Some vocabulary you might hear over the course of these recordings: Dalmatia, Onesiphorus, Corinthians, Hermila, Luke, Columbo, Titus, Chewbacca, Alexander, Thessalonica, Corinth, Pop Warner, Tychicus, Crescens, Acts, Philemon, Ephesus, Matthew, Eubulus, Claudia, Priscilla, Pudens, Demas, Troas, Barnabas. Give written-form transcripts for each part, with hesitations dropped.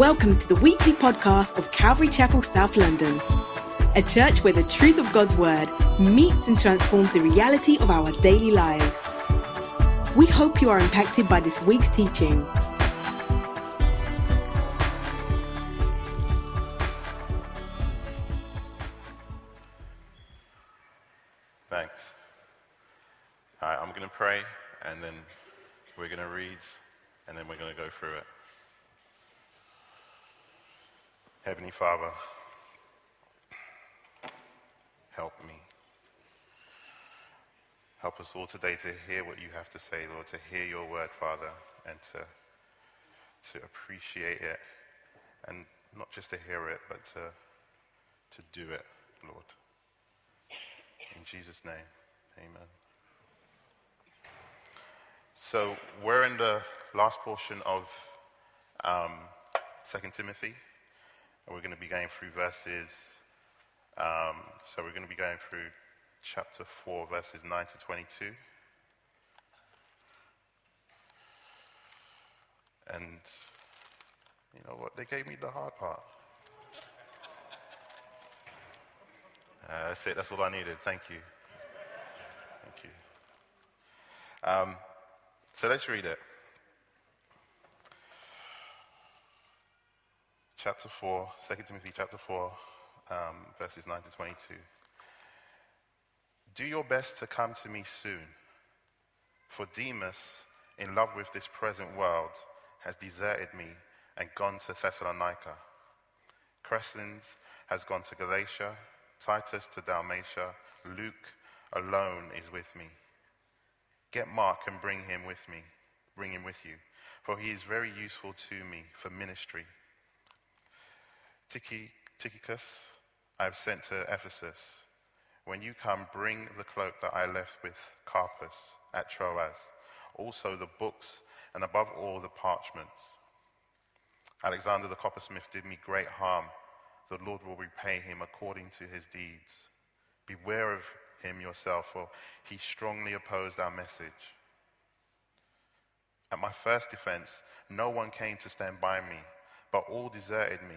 Welcome to the weekly podcast of Calvary Chapel South London, a church where the truth of God's word meets and transforms the reality of our daily lives. We hope you are impacted by this week's teaching. Thanks. I'm going to pray, and then we're going to read, and then we're going to go through it. Heavenly Father, help me. Help us all today to hear what you have to say, Lord, to hear your word, Father, and to appreciate it, and not just to hear it, but to do it, Lord. In Jesus' name, amen. So we're in the last portion of Second Timothy. We're going to be going through verses, we're going to be going through chapter 4, verses 9 to 22. And you know what? They gave me the hard part. That's it. That's all I needed. Thank you. Thank you. So let's read it. Chapter 4, 2 Timothy chapter 4, verses 9 to 22. Do your best to come to me soon, for Demas, in love with this present world, has deserted me and gone to Thessalonica. Crescens has gone to Galatia, Titus to Dalmatia, Luke alone is with me. Get Mark and bring him with you, for he is very useful to me for ministry. Tychicus, I have sent to Ephesus. When you come, bring the cloak that I left with Carpus at Troas, also the books, and above all the parchments. Alexander the coppersmith did me great harm. The Lord will repay him according to his deeds. Beware of him yourself, for he strongly opposed our message. At my first defense, no one came to stand by me, but all deserted me.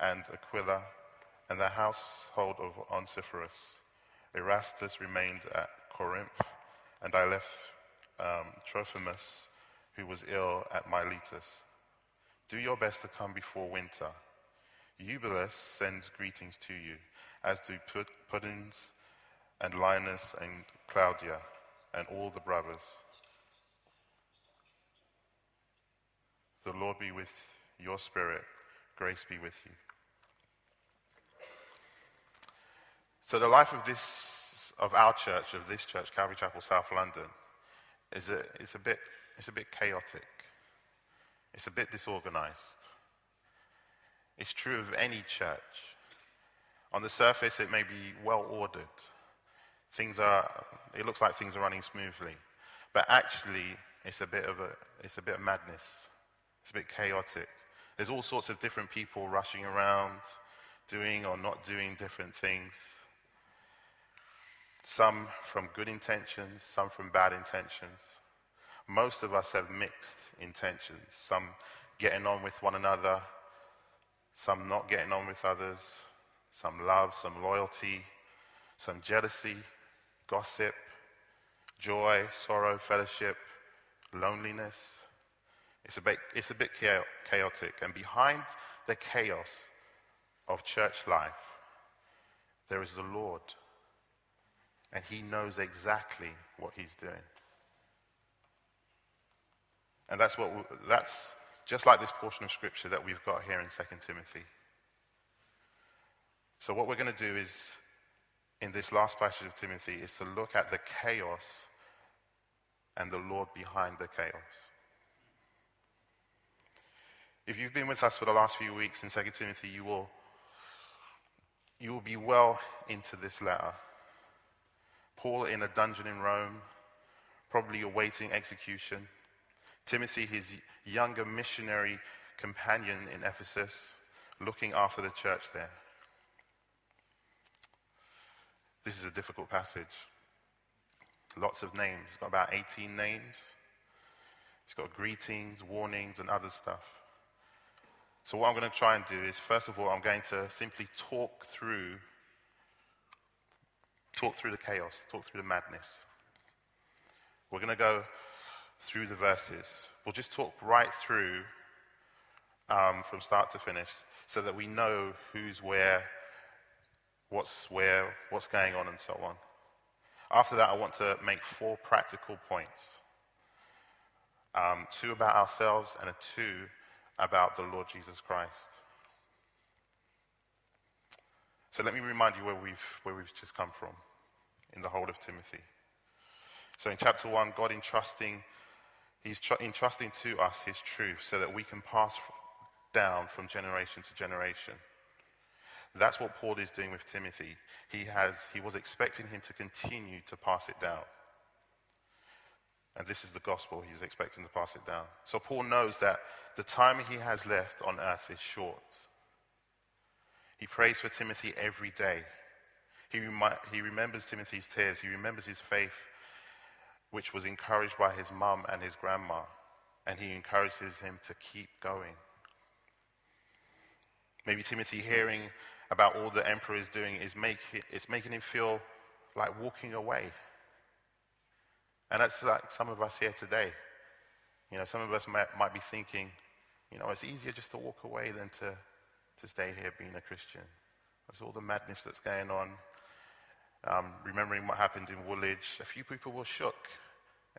and Aquila, and the household of Onesiphorus. Erastus remained at Corinth, and I left Trophimus, who was ill, at Miletus. Do your best to come before winter. Eubulus sends greetings to you, as do Pudens and Linus and Claudia, and all the brothers. The Lord be with your spirit. Grace be with you. So the life of our church, Calvary Chapel South London, is a bit chaotic. It's a bit disorganized. It's true of any church. On the surface, it may be well ordered. It looks like things are running smoothly, but actually, it's a bit of madness. It's a bit chaotic. There's all sorts of different people rushing around, doing or not doing different things. Some from good intentions, some from bad intentions. Most of us have mixed intentions, some getting on with one another, some not getting on with others, some love, some loyalty, some jealousy, gossip, joy, sorrow, fellowship, loneliness. It's a bit chaotic, and behind the chaos of church life, there is the Lord, and he knows exactly what he's doing. And that's just like this portion of scripture that we've got here in 2 Timothy. So what we're going to do is, in this last passage of Timothy, is to look at the chaos and the Lord behind the chaos. If you've been with us for the last few weeks in 2 Timothy, you will be well into this letter. Paul in a dungeon in Rome, probably awaiting execution. Timothy, his younger missionary companion in Ephesus, looking after the church there. This is a difficult passage. Lots of names. It's got about 18 names. It's got greetings, warnings, and other stuff. So what I'm going to try and do is, first of all, I'm going to simply talk through the chaos, talk through the madness. We're going to go through the verses. We'll just talk right through from start to finish so that we know who's where, what's going on, and so on. After that, I want to make 4 practical points. 2 about ourselves and 2 about the Lord Jesus Christ. So let me remind you where we've just come from in the whole of Timothy. So in chapter 1, God entrusting to us his truth so that we can pass down from generation to generation. That's what Paul is doing with Timothy. He was expecting him to continue to pass it down. And this is the gospel. He's expecting to pass it down. So Paul knows that the time he has left on earth is short. He prays for Timothy every day. He remembers Timothy's tears. He remembers his faith, which was encouraged by his mum and his grandma. And he encourages him to keep going. Maybe Timothy hearing about all the emperor is doing is making him feel like walking away. And that's like some of us here today. You know, some of us might be thinking, you know, it's easier just to walk away than to stay here being a Christian. That's all the madness that's going on. Remembering what happened in Woolwich, a few people were shook.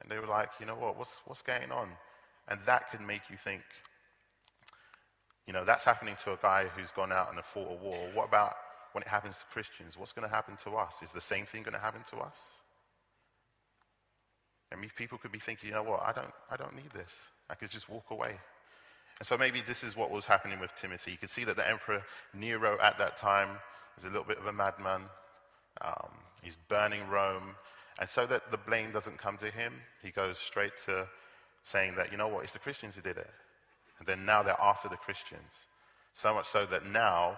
And they were like, you know what, what's going on? And that can make you think, you know, that's happening to a guy who's gone out and fought a war. What about when it happens to Christians? What's going to happen to us? Is the same thing going to happen to us? I mean, people could be thinking, you know what, I don't need this. I could just walk away. And so maybe this is what was happening with Timothy. You could see that the Emperor Nero at that time is a little bit of a madman. He's burning Rome. And so that the blame doesn't come to him, he goes straight to saying that, you know what, it's the Christians who did it. And then now they're after the Christians. So much so that now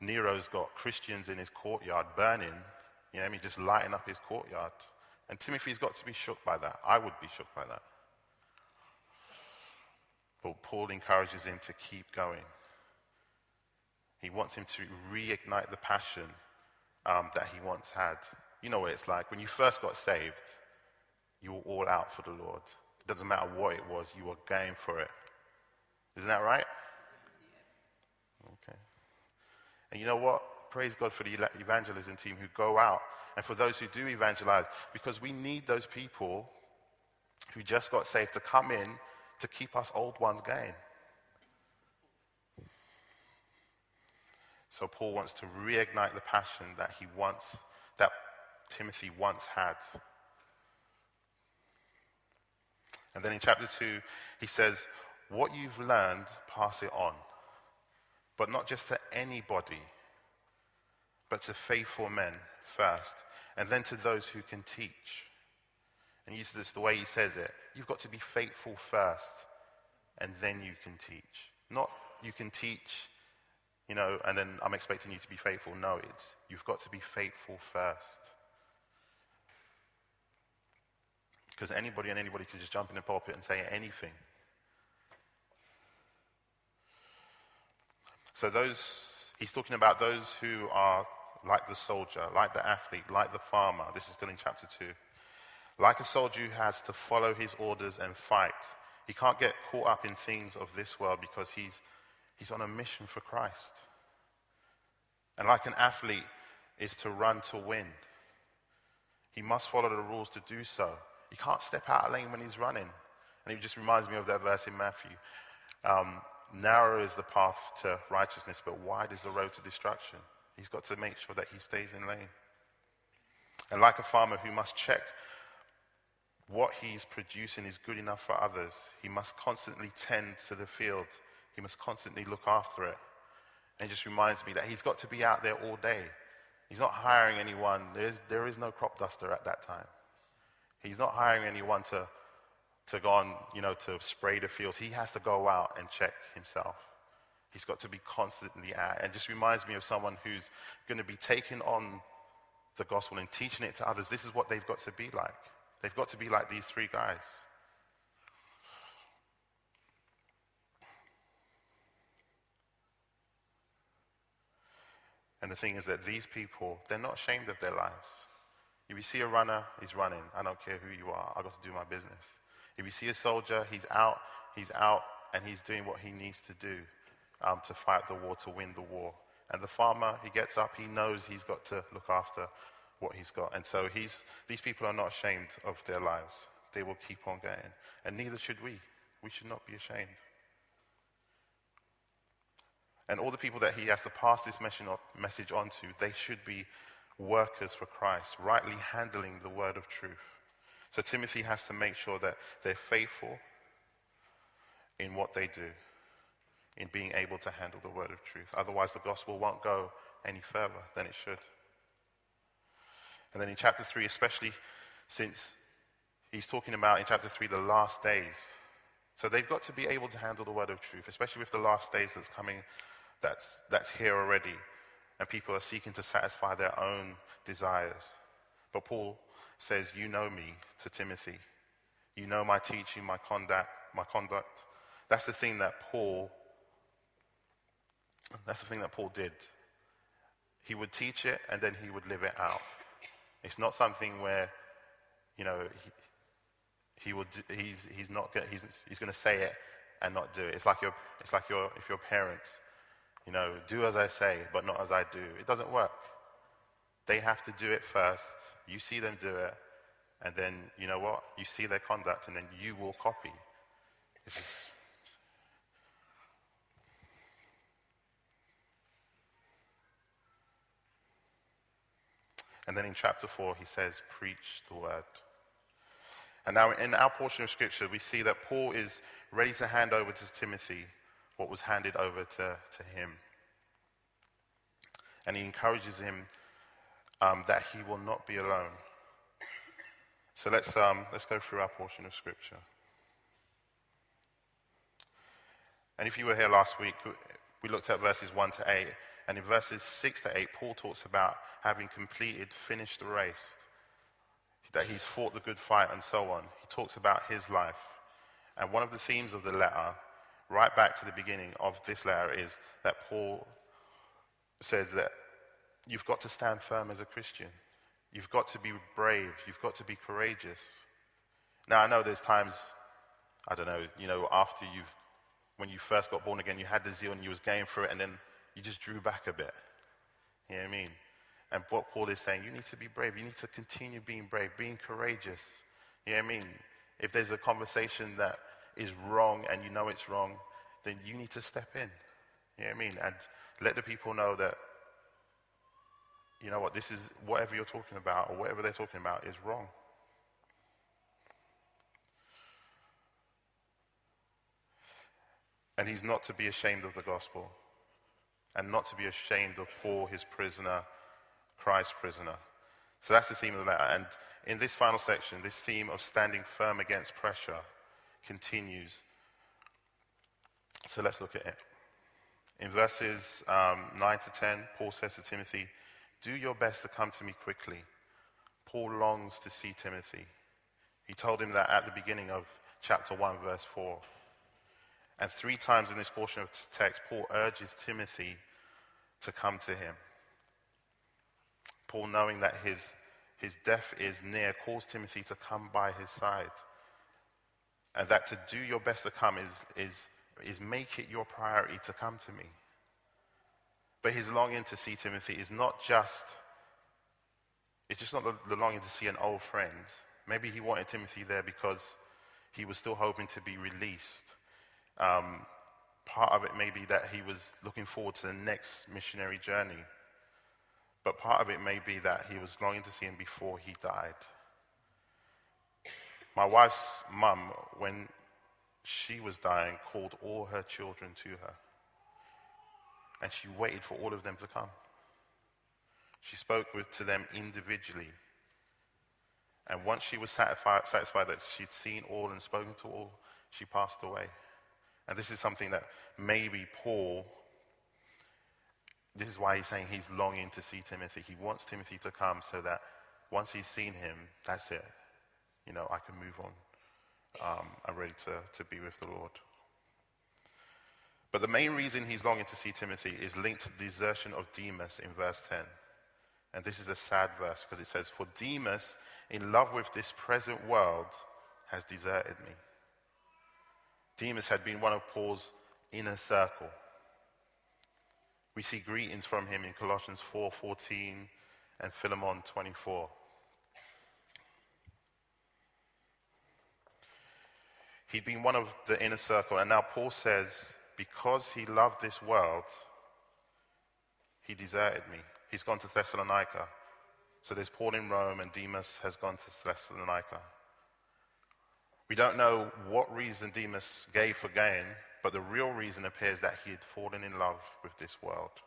Nero's got Christians in his courtyard burning, you know what I mean, just lighting up his courtyard. And Timothy's got to be shook by that. I would be shook by that. But Paul encourages him to keep going. He wants him to reignite the passion that he once had. You know what it's like. When you first got saved, you were all out for the Lord. It doesn't matter what it was, you were going for it. Isn't that right? Okay. And you know what? Praise God for the evangelism team who go out, and for those who do evangelize, because we need those people who just got saved to come in to keep us old ones going. So Paul wants to reignite the passion that Timothy once had. And then in chapter 2, he says, what you've learned, pass it on. But not just to anybody, but to faithful men first, and then to those who can teach. And he uses this the way he says it. You've got to be faithful first, and then you can teach. Not you can teach, you know, and then I'm expecting you to be faithful. No, it's you've got to be faithful first. Because anybody can just jump in the pulpit and say anything. So he's talking about those who are like the soldier, like the athlete, like the farmer. This is still in chapter 2. Like a soldier who has to follow his orders and fight. He can't get caught up in things of this world because he's on a mission for Christ. And like an athlete is to run to win. He must follow the rules to do so. He can't step out of lane when he's running. And it just reminds me of that verse in Matthew. Narrow is the path to righteousness, but wide is the road to destruction. He's got to make sure that he stays in lane. And like a farmer who must check what he's producing is good enough for others, he must constantly tend to the field. He must constantly look after it. And it just reminds me that he's got to be out there all day. He's not hiring anyone. There is no crop duster at that time. He's not hiring anyone to go on, to spray the fields. He has to go out and check himself. He's got to be constantly out. And just reminds me of someone who's going to be taking on the gospel and teaching it to others. This is what they've got to be like. They've got to be like these three guys. And the thing is that these people, they're not ashamed of their lives. If you see a runner, he's running. I don't care who you are. I've got to do my business. If you see a soldier, he's out, and he's doing what he needs to do to fight the war, to win the war. And the farmer, he gets up, he knows he's got to look after what he's got. And so these people are not ashamed of their lives. They will keep on going. And neither should we. We should not be ashamed. And all the people that he has to pass this message on to, they should be workers for Christ, rightly handling the word of truth. So Timothy has to make sure that they're faithful in what they do, in being able to handle the word of truth. Otherwise, the gospel won't go any further than it should. And then in chapter 3, especially since he's talking about, in chapter 3, the last days. So they've got to be able to handle the word of truth, especially with the last days that's coming, that's here already. And people are seeking to satisfy their own desires. But Paul says, you know me, to Timothy. You know my teaching, my conduct. That's the thing that Paul did. He would teach it, and then he would live it out. It's not something where, he's going to say it and not do it. It's like if your parents, do as I say, but not as I do. It doesn't work. They have to do it first. You see them do it, and then, you see their conduct, and then you will copy. And then in chapter 4, he says, preach the word. And now in our portion of scripture, we see that Paul is ready to hand over to Timothy what was handed over to him. And he encourages him that he will not be alone. So let's go through our portion of scripture. And if you were here last week, we looked at verses 1 to 8. And in verses 6 to 8, Paul talks about having completed, finished the race, that he's fought the good fight, and so on. He talks about his life. And one of the themes of the letter, right back to the beginning of this letter, is that Paul says that you've got to stand firm as a Christian. You've got to be brave. You've got to be courageous. Now, I know there's times, after when you first got born again, you had the zeal and you was going for it, and then you just drew back a bit. You know what I mean? And what Paul is saying, you need to be brave. You need to continue being brave, being courageous. You know what I mean? If there's a conversation that is wrong and you know it's wrong, then you need to step in. You know what I mean? And let the people know that, you know what, this is whatever you're talking about or whatever they're talking about is wrong. And he's not to be ashamed of the gospel. And not to be ashamed of Paul, his prisoner, Christ's prisoner. So that's the theme of the letter. And in this final section, this theme of standing firm against pressure continues. So let's look at it. In verses 9 to 10, Paul says to Timothy, do your best to come to me quickly. Paul longs to see Timothy. He told him that at the beginning of chapter 1, verse 4. And 3 times in this portion of the text, Paul urges Timothy to come to him. Paul, knowing that his death is near, calls Timothy to come by his side. And that to do your best to come is make it your priority to come to me. But his longing to see Timothy is not just, it's just not the longing to see an old friend. Maybe he wanted Timothy there because he was still hoping to be released. Part of it may be that he was looking forward to the next missionary journey. But part of it may be that he was longing to see him before he died. My wife's mum, when she was dying, called all her children to her. And she waited for all of them to come. She spoke to them individually. And once she was satisfied that she'd seen all and spoken to all, she passed away. And this is something that maybe Paul, this is why he's saying he's longing to see Timothy. He wants Timothy to come so that once he's seen him, that's it. You know, I can move on. I'm ready to be with the Lord. But the main reason he's longing to see Timothy is linked to the desertion of Demas in verse 10. And this is a sad verse because it says, "For Demas, in love with this present world, has deserted me." Demas had been one of Paul's inner circle. We see greetings from him in Colossians 4:14 and Philemon 24. He'd been one of the inner circle, and now Paul says, because he loved this world, he deserted me. He's gone to Thessalonica. So there's Paul in Rome, and Demas has gone to Thessalonica. We don't know what reason Demas gave for gain, but the real reason appears that he had fallen in love with this world.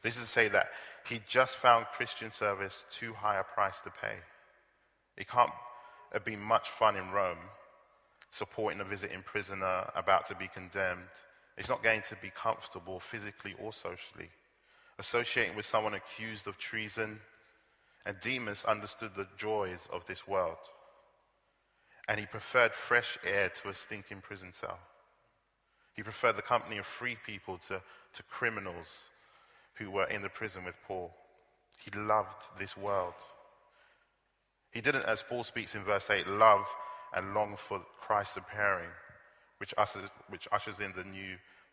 This is to say that he just found Christian service too high a price to pay. It can't have been much fun in Rome, supporting a visiting prisoner about to be condemned. It's not going to be comfortable physically or socially. Associating with someone accused of treason, and Demas understood the joys of this world. And he preferred fresh air to a stinking prison cell. He preferred the company of free people to criminals who were in the prison with Paul. He loved this world. He didn't, as Paul speaks in verse 8, love and long for Christ's appearing, which ushers in the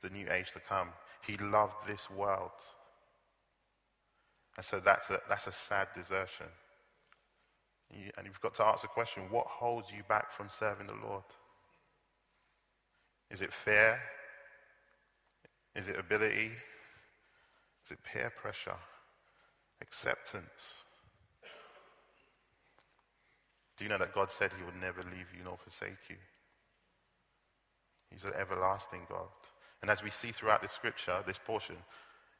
new age to come. He loved this world. And so that's a sad desertion. And you've got to ask the question, what holds you back from serving the Lord? Is it fear? Is it ability? Is it peer pressure? Acceptance? Do you know that God said he would never leave you nor forsake you? He's an everlasting God. And as we see throughout this scripture, this portion,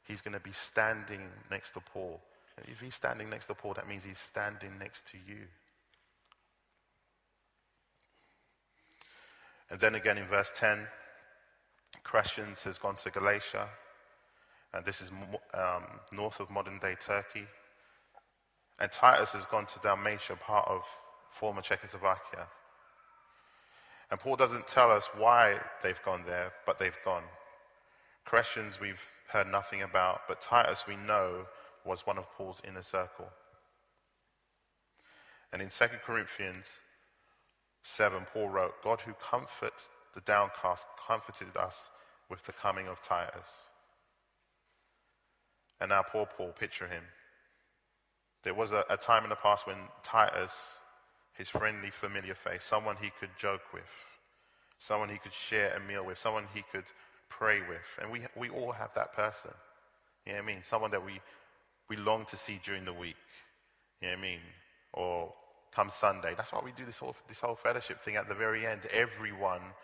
he's going to be standing next to Paul. And if he's standing next to Paul, that means he's standing next to you. And then again in verse 10, Crescens has gone to Galatia. And this is north of modern-day Turkey. And Titus has gone to Dalmatia, part of former Czechoslovakia. And Paul doesn't tell us why they've gone there, but they've gone. Crescens we've heard nothing about, but Titus we know was one of Paul's inner circle. And in 2 Corinthians 7, Paul wrote, "God who comforts the downcast comforted us with the coming of Titus." And now poor Paul, picture him. There was a time in the past when Titus, his friendly, familiar face, someone he could joke with, someone he could share a meal with, someone he could pray with. And we all have that person. You know what I mean? Someone that we long to see during the week. You know what I mean? Or come Sunday. That's why we do this whole fellowship thing at the very end. Everyone,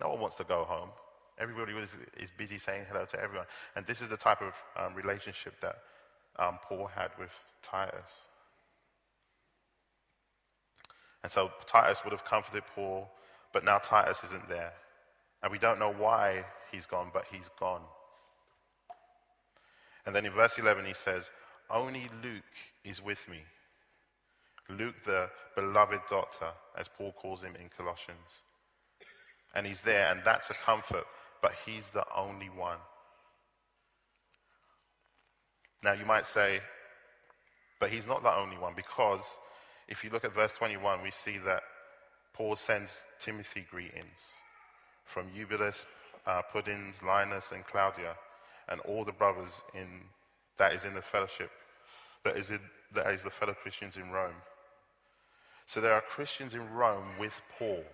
no one wants to go home. Everybody is busy saying hello to everyone. And this is the type of relationship that Paul had with Titus. And so Titus would have comforted Paul, but now Titus isn't there. And we don't know why he's gone, but he's gone. And then in verse 11 he says, "Only Luke is with me." Luke, the beloved doctor, as Paul calls him in Colossians. And he's there, and that's a comfort, but he's the only one. Now you might say, but he's not the only one, because if you look at verse 21, we see that Paul sends Timothy greetings from Eubulus, Pudens, Linus, and Claudia, and all the brothers that is the fellow Christians in Rome. So there are Christians in Rome with Paul,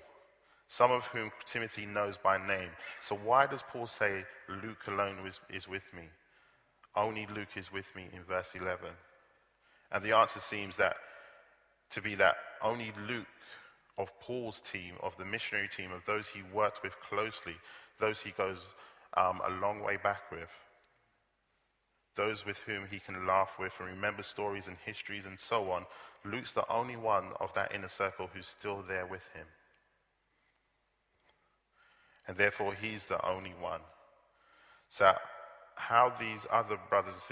some of whom Timothy knows by name. So why does Paul say Luke alone is with me? Only Luke is with me in verse 11. And the answer seems that to be that only Luke of Paul's team, of the missionary team, of those he worked with closely, those he goes a long way back with, those with whom he can laugh with and remember stories and histories and so on. Luke's the only one of that inner circle who's still there with him. And therefore, he's the only one. So somehow these other brothers and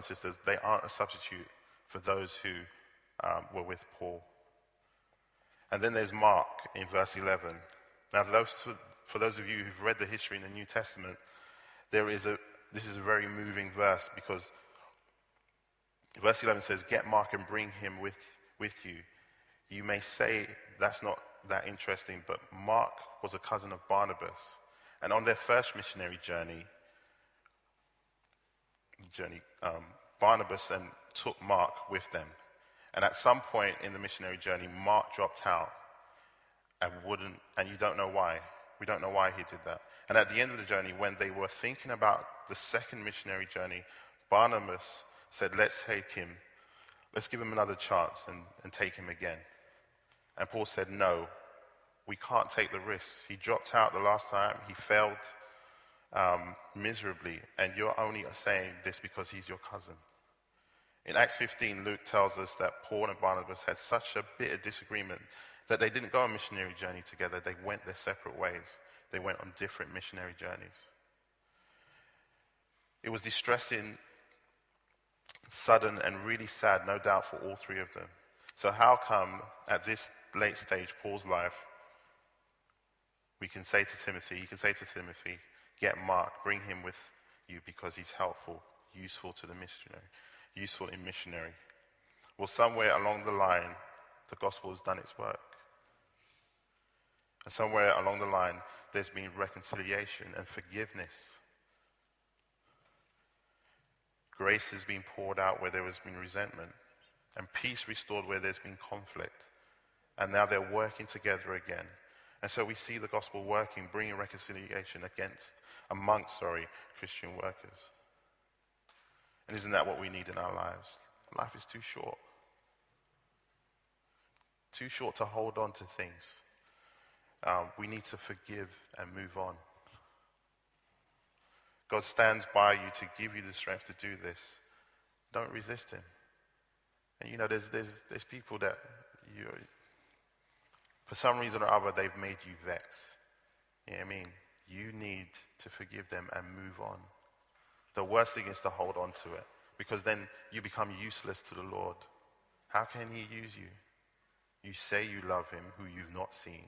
sisters, they aren't a substitute for those who were with Paul. And then there's Mark in verse 11. Now, for those of you who've read the history in the New Testament, this is a very moving verse, because verse 11 says, "Get Mark and bring him with you." You may say that's not that interesting, but Mark was a cousin of Barnabas, and on their first missionary journey, Barnabas took Mark with them. And at some point in the missionary journey, Mark dropped out and you don't know why. We don't know why he did that. And at the end of the journey, when they were thinking about the second missionary journey, Barnabas said, let's give him another chance and take him again. And Paul said, no, we can't take the risks. He dropped out the last time. He failed miserably. And you're only saying this because he's your cousin. In Acts 15, Luke tells us that Paul and Barnabas had such a bitter disagreement that they didn't go on a missionary journey together. They went their separate ways. They went on different missionary journeys. It was distressing, sudden, and really sad, no doubt, for all three of them. So how come at this late stage Paul's life, he can say to Timothy, "Get Mark, bring him with you, because he's helpful, useful in missionary." Well, somewhere along the line, the gospel has done its work. And somewhere along the line, there's been reconciliation and forgiveness. Grace has been poured out where there has been resentment, and peace restored where there's been conflict. And now they're working together again. And so we see the gospel working, bringing reconciliation amongst Christian workers. And isn't that what we need in our lives? Life is too short. Too short to hold on to things. We need to forgive and move on. God stands by you to give you the strength to do this. Don't resist him. And you know, there's people that you, for some reason or other, they've made you vex. You know what I mean? You need to forgive them and move on. The worst thing is to hold on to it, because then you become useless to the Lord. How can he use you? You say you love him, who you've not seen,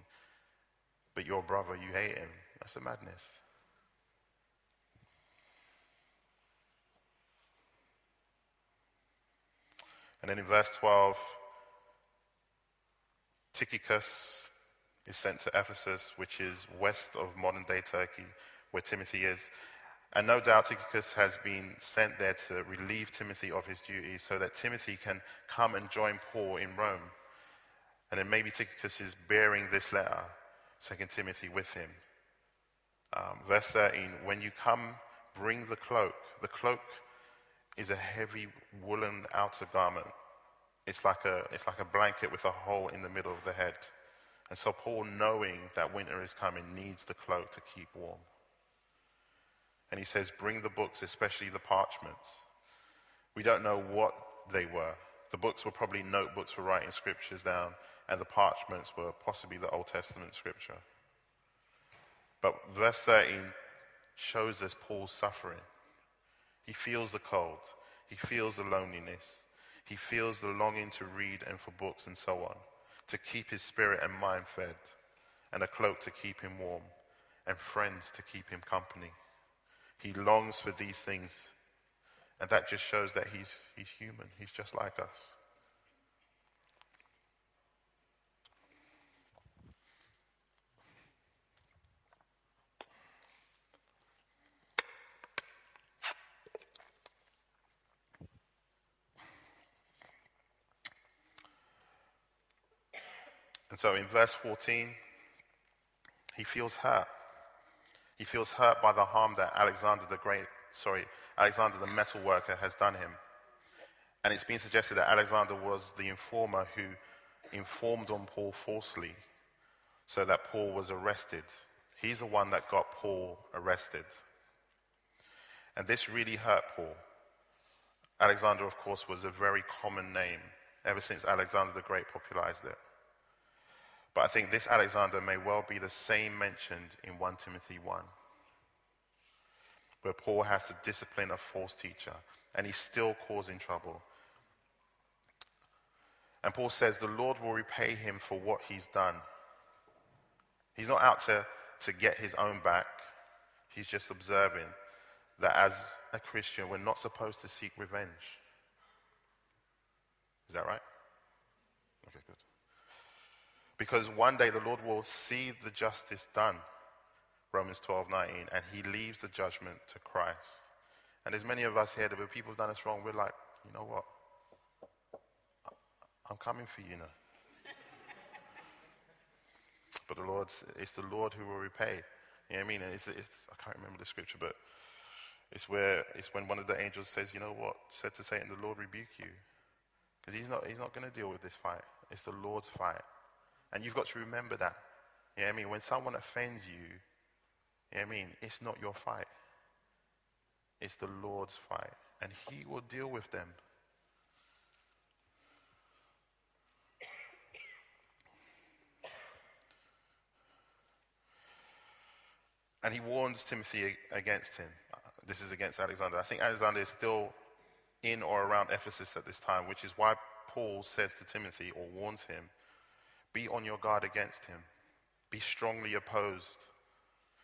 but your brother, you hate him. That's a madness. And then in verse 12, Tychicus is sent to Ephesus, which is west of modern-day Turkey, where Timothy is. And no doubt Tychicus has been sent there to relieve Timothy of his duties so that Timothy can come and join Paul in Rome. And then maybe Tychicus is bearing this letter, 2 Timothy, with him. Verse 13, "When you come, bring the cloak." The cloak is a heavy woolen outer garment. It's like a blanket with a hole in the middle of the head. And so Paul, knowing that winter is coming, needs the cloak to keep warm. And he says, "Bring the books, especially the parchments." We don't know what they were. The books were probably notebooks for writing scriptures down, and the parchments were possibly the Old Testament scripture. But verse 13 shows us Paul's suffering. He feels the cold. He feels the loneliness. He feels the longing to read and for books and so on, to keep his spirit and mind fed, and a cloak to keep him warm, and friends to keep him company. He longs for these things, and that just shows that he's human. He's just like us. And so in verse 14, he feels hurt. He feels hurt by the harm that Alexander the metal worker has done him. And it's been suggested that Alexander was the informer who informed on Paul falsely so that Paul was arrested. He's the one that got Paul arrested. And this really hurt Paul. Alexander, of course, was a very common name ever since Alexander the Great popularized it. But I think this Alexander may well be the same mentioned in 1 Timothy 1, where Paul has to discipline a false teacher, and he's still causing trouble. And Paul says the Lord will repay him for what he's done. He's not out to get his own back. He's just observing that as a Christian, we're not supposed to seek revenge. Is that right? Okay, good. Because one day the Lord will see the justice done, Romans 12:19, and he leaves the judgment to Christ. And there's many of us here that when people have done us wrong, we're like, you know what? I'm coming for you now. But it's the Lord who will repay. You know what I mean? And I can't remember the scripture, but it's when one of the angels says, you know what? Said to Satan, the Lord rebuke you. Because he's not going to deal with this fight. It's the Lord's fight. And you've got to remember that. You know what I mean? When someone offends you, you know what I mean? It's not your fight. It's the Lord's fight. And he will deal with them. And he warns Timothy against him. This is against Alexander. I think Alexander is still in or around Ephesus at this time, which is why Paul says to Timothy, or warns him, be on your guard against him. Be strongly opposed.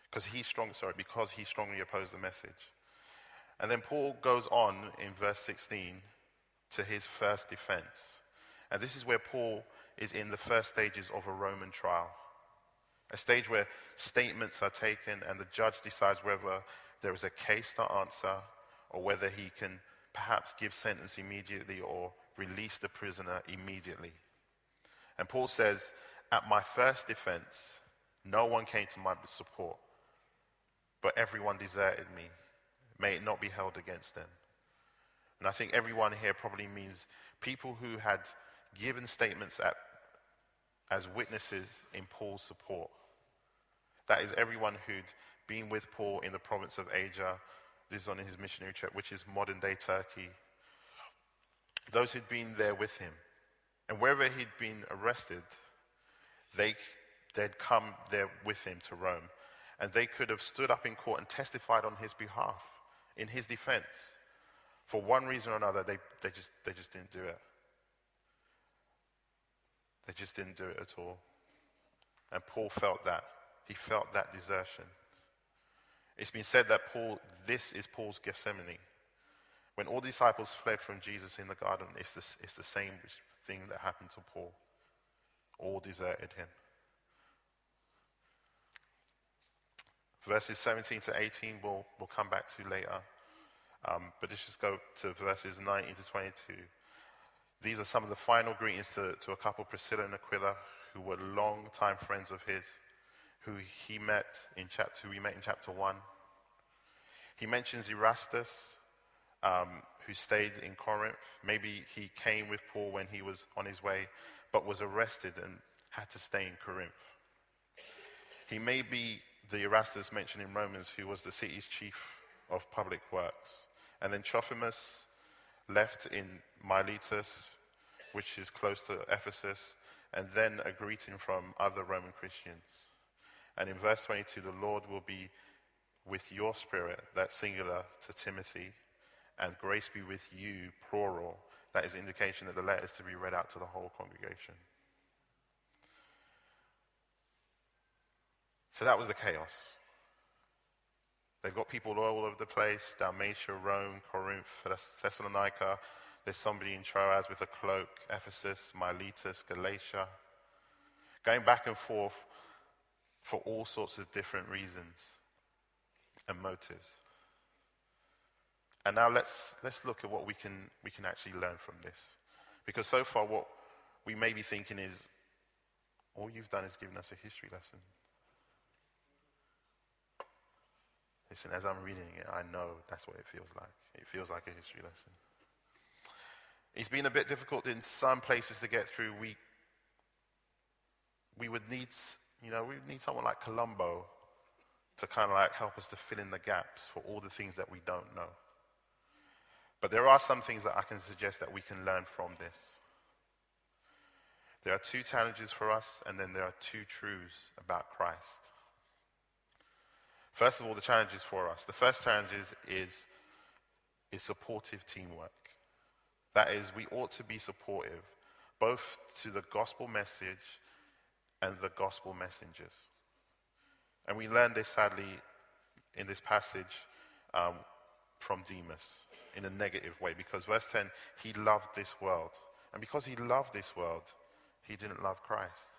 Because he strongly opposed the message. And then Paul goes on in verse 16 to his first defense. And this is where Paul is in the first stages of a Roman trial. A stage where statements are taken and the judge decides whether there is a case to answer or whether he can perhaps give sentence immediately or release the prisoner immediately. And Paul says, at my first defense, no one came to my support, but everyone deserted me. May it not be held against them. And I think everyone here probably means people who had given statements as witnesses in Paul's support. That is everyone who'd been with Paul in the province of Asia. This is on his missionary trip, which is modern-day Turkey. Those who'd been there with him. And wherever he'd been arrested, they'd come there with him to Rome. And they could have stood up in court and testified on his behalf, in his defense. For one reason or another, they just didn't do it. They just didn't do it at all. And Paul felt that. He felt that desertion. It's been said that this is Paul's Gethsemane. When all the disciples fled from Jesus in the garden, it's the same thing that happened to Paul. All deserted him. Verses 17 to 18 we'll come back to later. But let's just go to verses 19 to 22. These are some of the final greetings to a couple, Priscilla and Aquila, who were long-time friends of his, who we met in chapter 1. He mentions Erastus, who stayed in Corinth. Maybe he came with Paul when he was on his way, but was arrested and had to stay in Corinth. He may be the Erastus mentioned in Romans, who was the city's chief of public works. And then Trophimus left in Miletus, which is close to Ephesus, and then a greeting from other Roman Christians. And in verse 22, the Lord will be with your spirit, that's singular, to Timothy, and grace be with you, plural. That is indication that the letter is to be read out to the whole congregation. So that was the chaos. They've got people all over the place, Dalmatia, Rome, Corinth, Thessalonica. There's somebody in Troas with a cloak, Ephesus, Miletus, Galatia. Going back and forth for all sorts of different reasons and motives. And now let's look at what we can actually learn from this. Because so far what we may be thinking is, all you've done is given us a history lesson. Listen, as I'm reading it, I know that's what it feels like. It feels like a history lesson. He's been a bit difficult in some places to get through. We would need, you know, we would need someone like Columbo to kind of like help us to fill in the gaps for all the things that we don't know. But there are some things that I can suggest that we can learn from this. There are two challenges for us, and then there are two truths about Christ. First of all, the challenges for us. The first challenge is supportive teamwork. That is, we ought to be supportive, both to the gospel message and the gospel messengers. And we learn this, sadly, in this passage from Demas in a negative way, because verse 10, he loved this world. And because he loved this world, he didn't love Christ.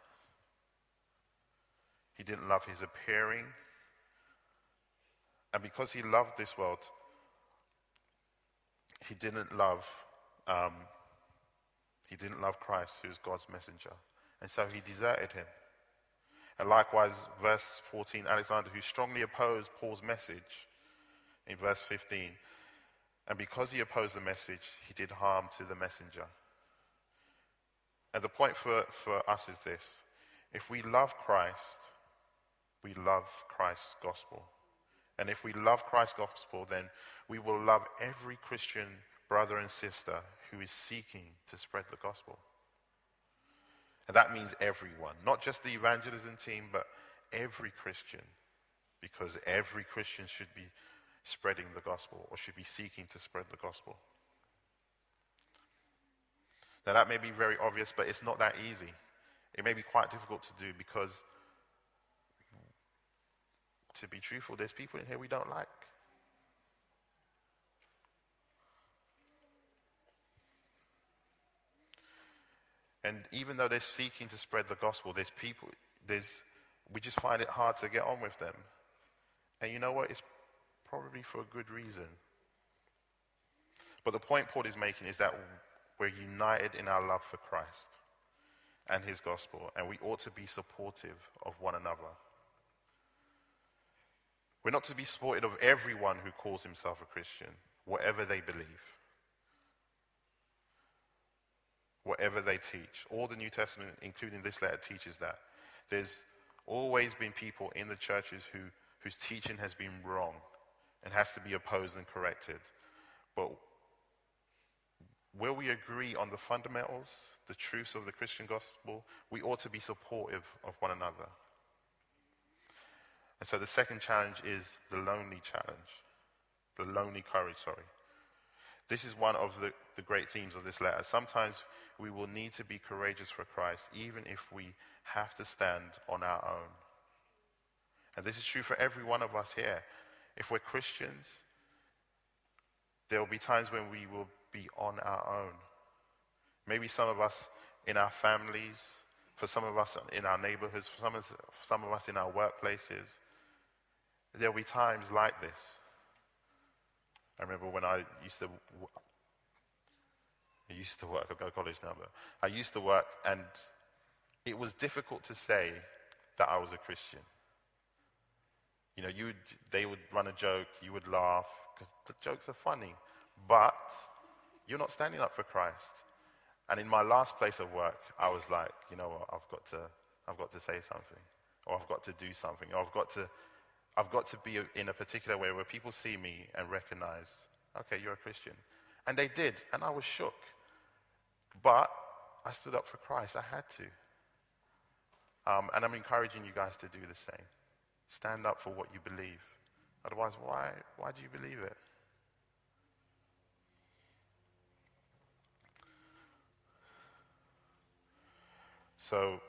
He didn't love his appearing. And because he loved this world, he didn't love Christ, who's God's messenger. And so he deserted him. And likewise, verse 14, Alexander, who strongly opposed Paul's message, in verse 15. And because he opposed the message, he did harm to the messenger. And the point for us is this. If we love Christ, we love Christ's gospel. And if we love Christ's gospel, then we will love every Christian brother and sister who is seeking to spread the gospel. And that means everyone, not just the evangelism team, but every Christian, because every Christian should be spreading the gospel or should be seeking to spread the gospel. Now that may be very obvious, but it's not that easy. It may be quite difficult to do because, to be truthful, there's people in here we don't like. And even though they're seeking to spread the gospel, we just find it hard to get on with them. And you know what? It's probably for a good reason. But the point Paul is making is that we're united in our love for Christ and his gospel, and we ought to be supportive of one another. We're not to be supportive of everyone who calls himself a Christian, whatever they believe, whatever they teach. All the New Testament, including this letter, teaches that. There's always been people in the churches whose teaching has been wrong and has to be opposed and corrected. But where we agree on the fundamentals, the truths of the Christian gospel, we ought to be supportive of one another. And so the second challenge is the lonely challenge, the lonely courage, sorry. This is one of the great themes of this letter. Sometimes we will need to be courageous for Christ, even if we have to stand on our own. And this is true for every one of us here. If we're Christians, there will be times when we will be on our own. Maybe some of us in our families, for some of us in our neighborhoods, for some of us in our workplaces, there will be times like this. I remember when I used to work, I've got college now, but I used to work, and it was difficult to say that I was a Christian. You know, they would run a joke, you would laugh, because the jokes are funny, but you're not standing up for Christ. And in my last place of work, I was like, you know what, I've got to say something, or I've got to do something, or I've got to be in a particular way where people see me and recognize, okay, you're a Christian. And they did, and I was shook. But I stood up for Christ. I had to. And I'm encouraging you guys to do the same. Stand up for what you believe. Otherwise, why do you believe it? So,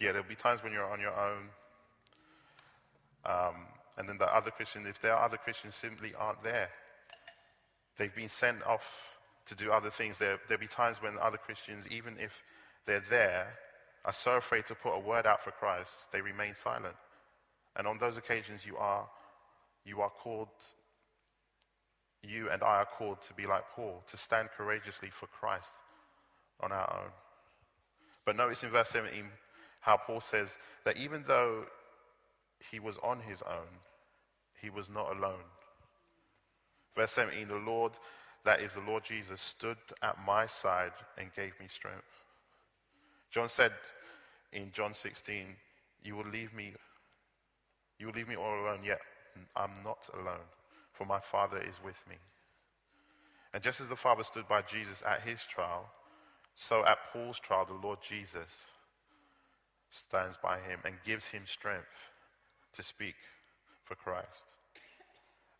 yeah, there'll be times when you're on your own. And then the other Christians, if there are other Christians, simply aren't there. They've been sent off to do other things. There'll be times when other Christians, even if they're there, are so afraid to put a word out for Christ, they remain silent. And on those occasions, you and I are called to be like Paul, to stand courageously for Christ on our own. But notice in verse 17, how Paul says that even though he was on his own, he was not alone. Verse 17, the Lord that is the Lord Jesus, stood at my side and gave me strength. John said in John 16, you will leave me all alone, yet I'm not alone, for my Father is with me. And just as the Father stood by Jesus at his trial, so at Paul's trial the Lord Jesus stands by him and gives him strength to speak for Christ.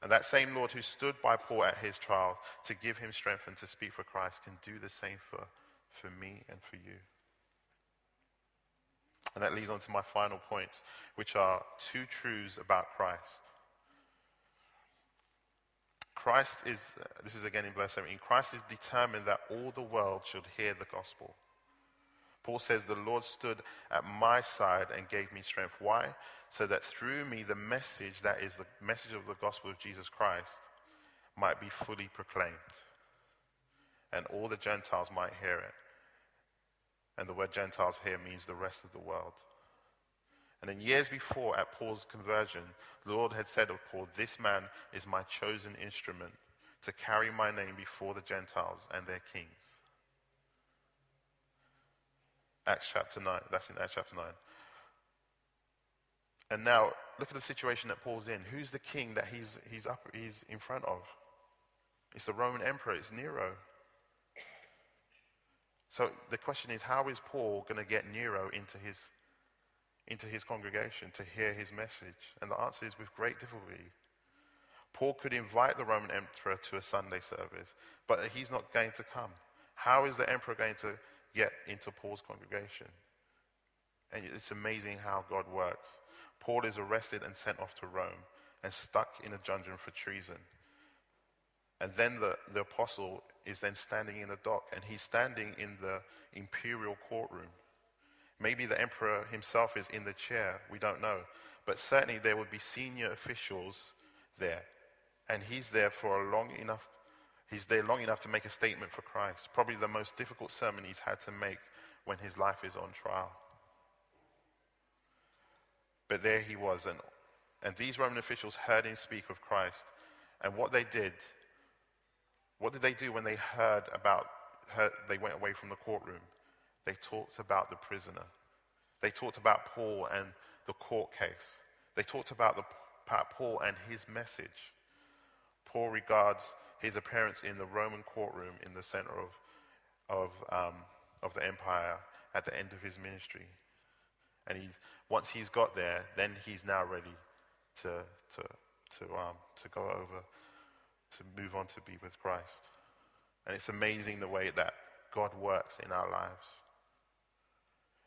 And that same Lord who stood by Paul at his trial to give him strength and to speak for Christ can do the same for me and for you. And that leads on to my final point, which are two truths about Christ. This is again in verse 17, Christ is determined that all the world should hear the gospel. Paul says, the Lord stood at my side and gave me strength. Why? So that through me the message, that is the message of the gospel of Jesus Christ, might be fully proclaimed. And all the Gentiles might hear it. And the word Gentiles here means the rest of the world. And then years before, at Paul's conversion, the Lord had said of Paul, this man is my chosen instrument to carry my name before the Gentiles and their kings. Acts chapter 9, that's in Acts chapter 9. And now, look at the situation that Paul's in. Who's the king that he's in front of? It's the Roman emperor, it's Nero. So the question is, how is Paul going to get Nero into his congregation to hear his message? And the answer is with great difficulty. Paul could invite the Roman emperor to a Sunday service, but he's not going to come. How is the emperor going to get into Paul's congregation? And it's amazing how God works. Paul is arrested and sent off to Rome and stuck in a dungeon for treason. And then the apostle is then standing in the dock, and he's standing in the imperial courtroom. Maybe the emperor himself is in the chair, we don't know. But certainly there would be senior officials there. And he's there long enough to make a statement for Christ. Probably the most difficult sermon he's had to make when his life is on trial. But there he was, and these Roman officials heard him speak of Christ. And what did they do when they they went away from the courtroom? They talked about the prisoner. They talked about Paul and the court case. They talked about Paul and his message. Paul regards his appearance in the Roman courtroom in the center of the empire at the end of his ministry. And once he's got there, then he's now ready to go over, to move on to be with Christ. And it's amazing the way that God works in our lives.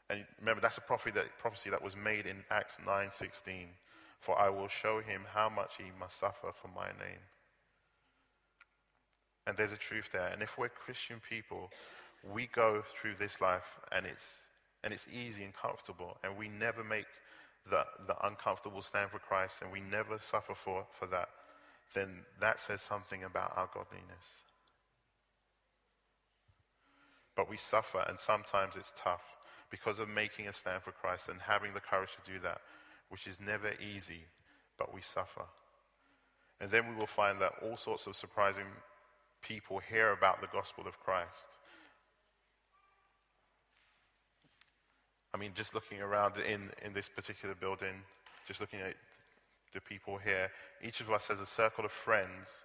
And remember, that's a prophecy that was made in Acts 9:16. For I will show him how much he must suffer for my name. And there's a truth there. And if we're Christian people, we go through this life and it's easy and comfortable. And we never make the uncomfortable stand for Christ, and we never suffer for that. Then that says something about our godliness. But we suffer, and sometimes it's tough because of making a stand for Christ and having the courage to do that, which is never easy, but we suffer. And then we will find that all sorts of surprising people hear about the gospel of Christ. I mean, just looking around in this particular building, just looking at the people here, each of us has a circle of friends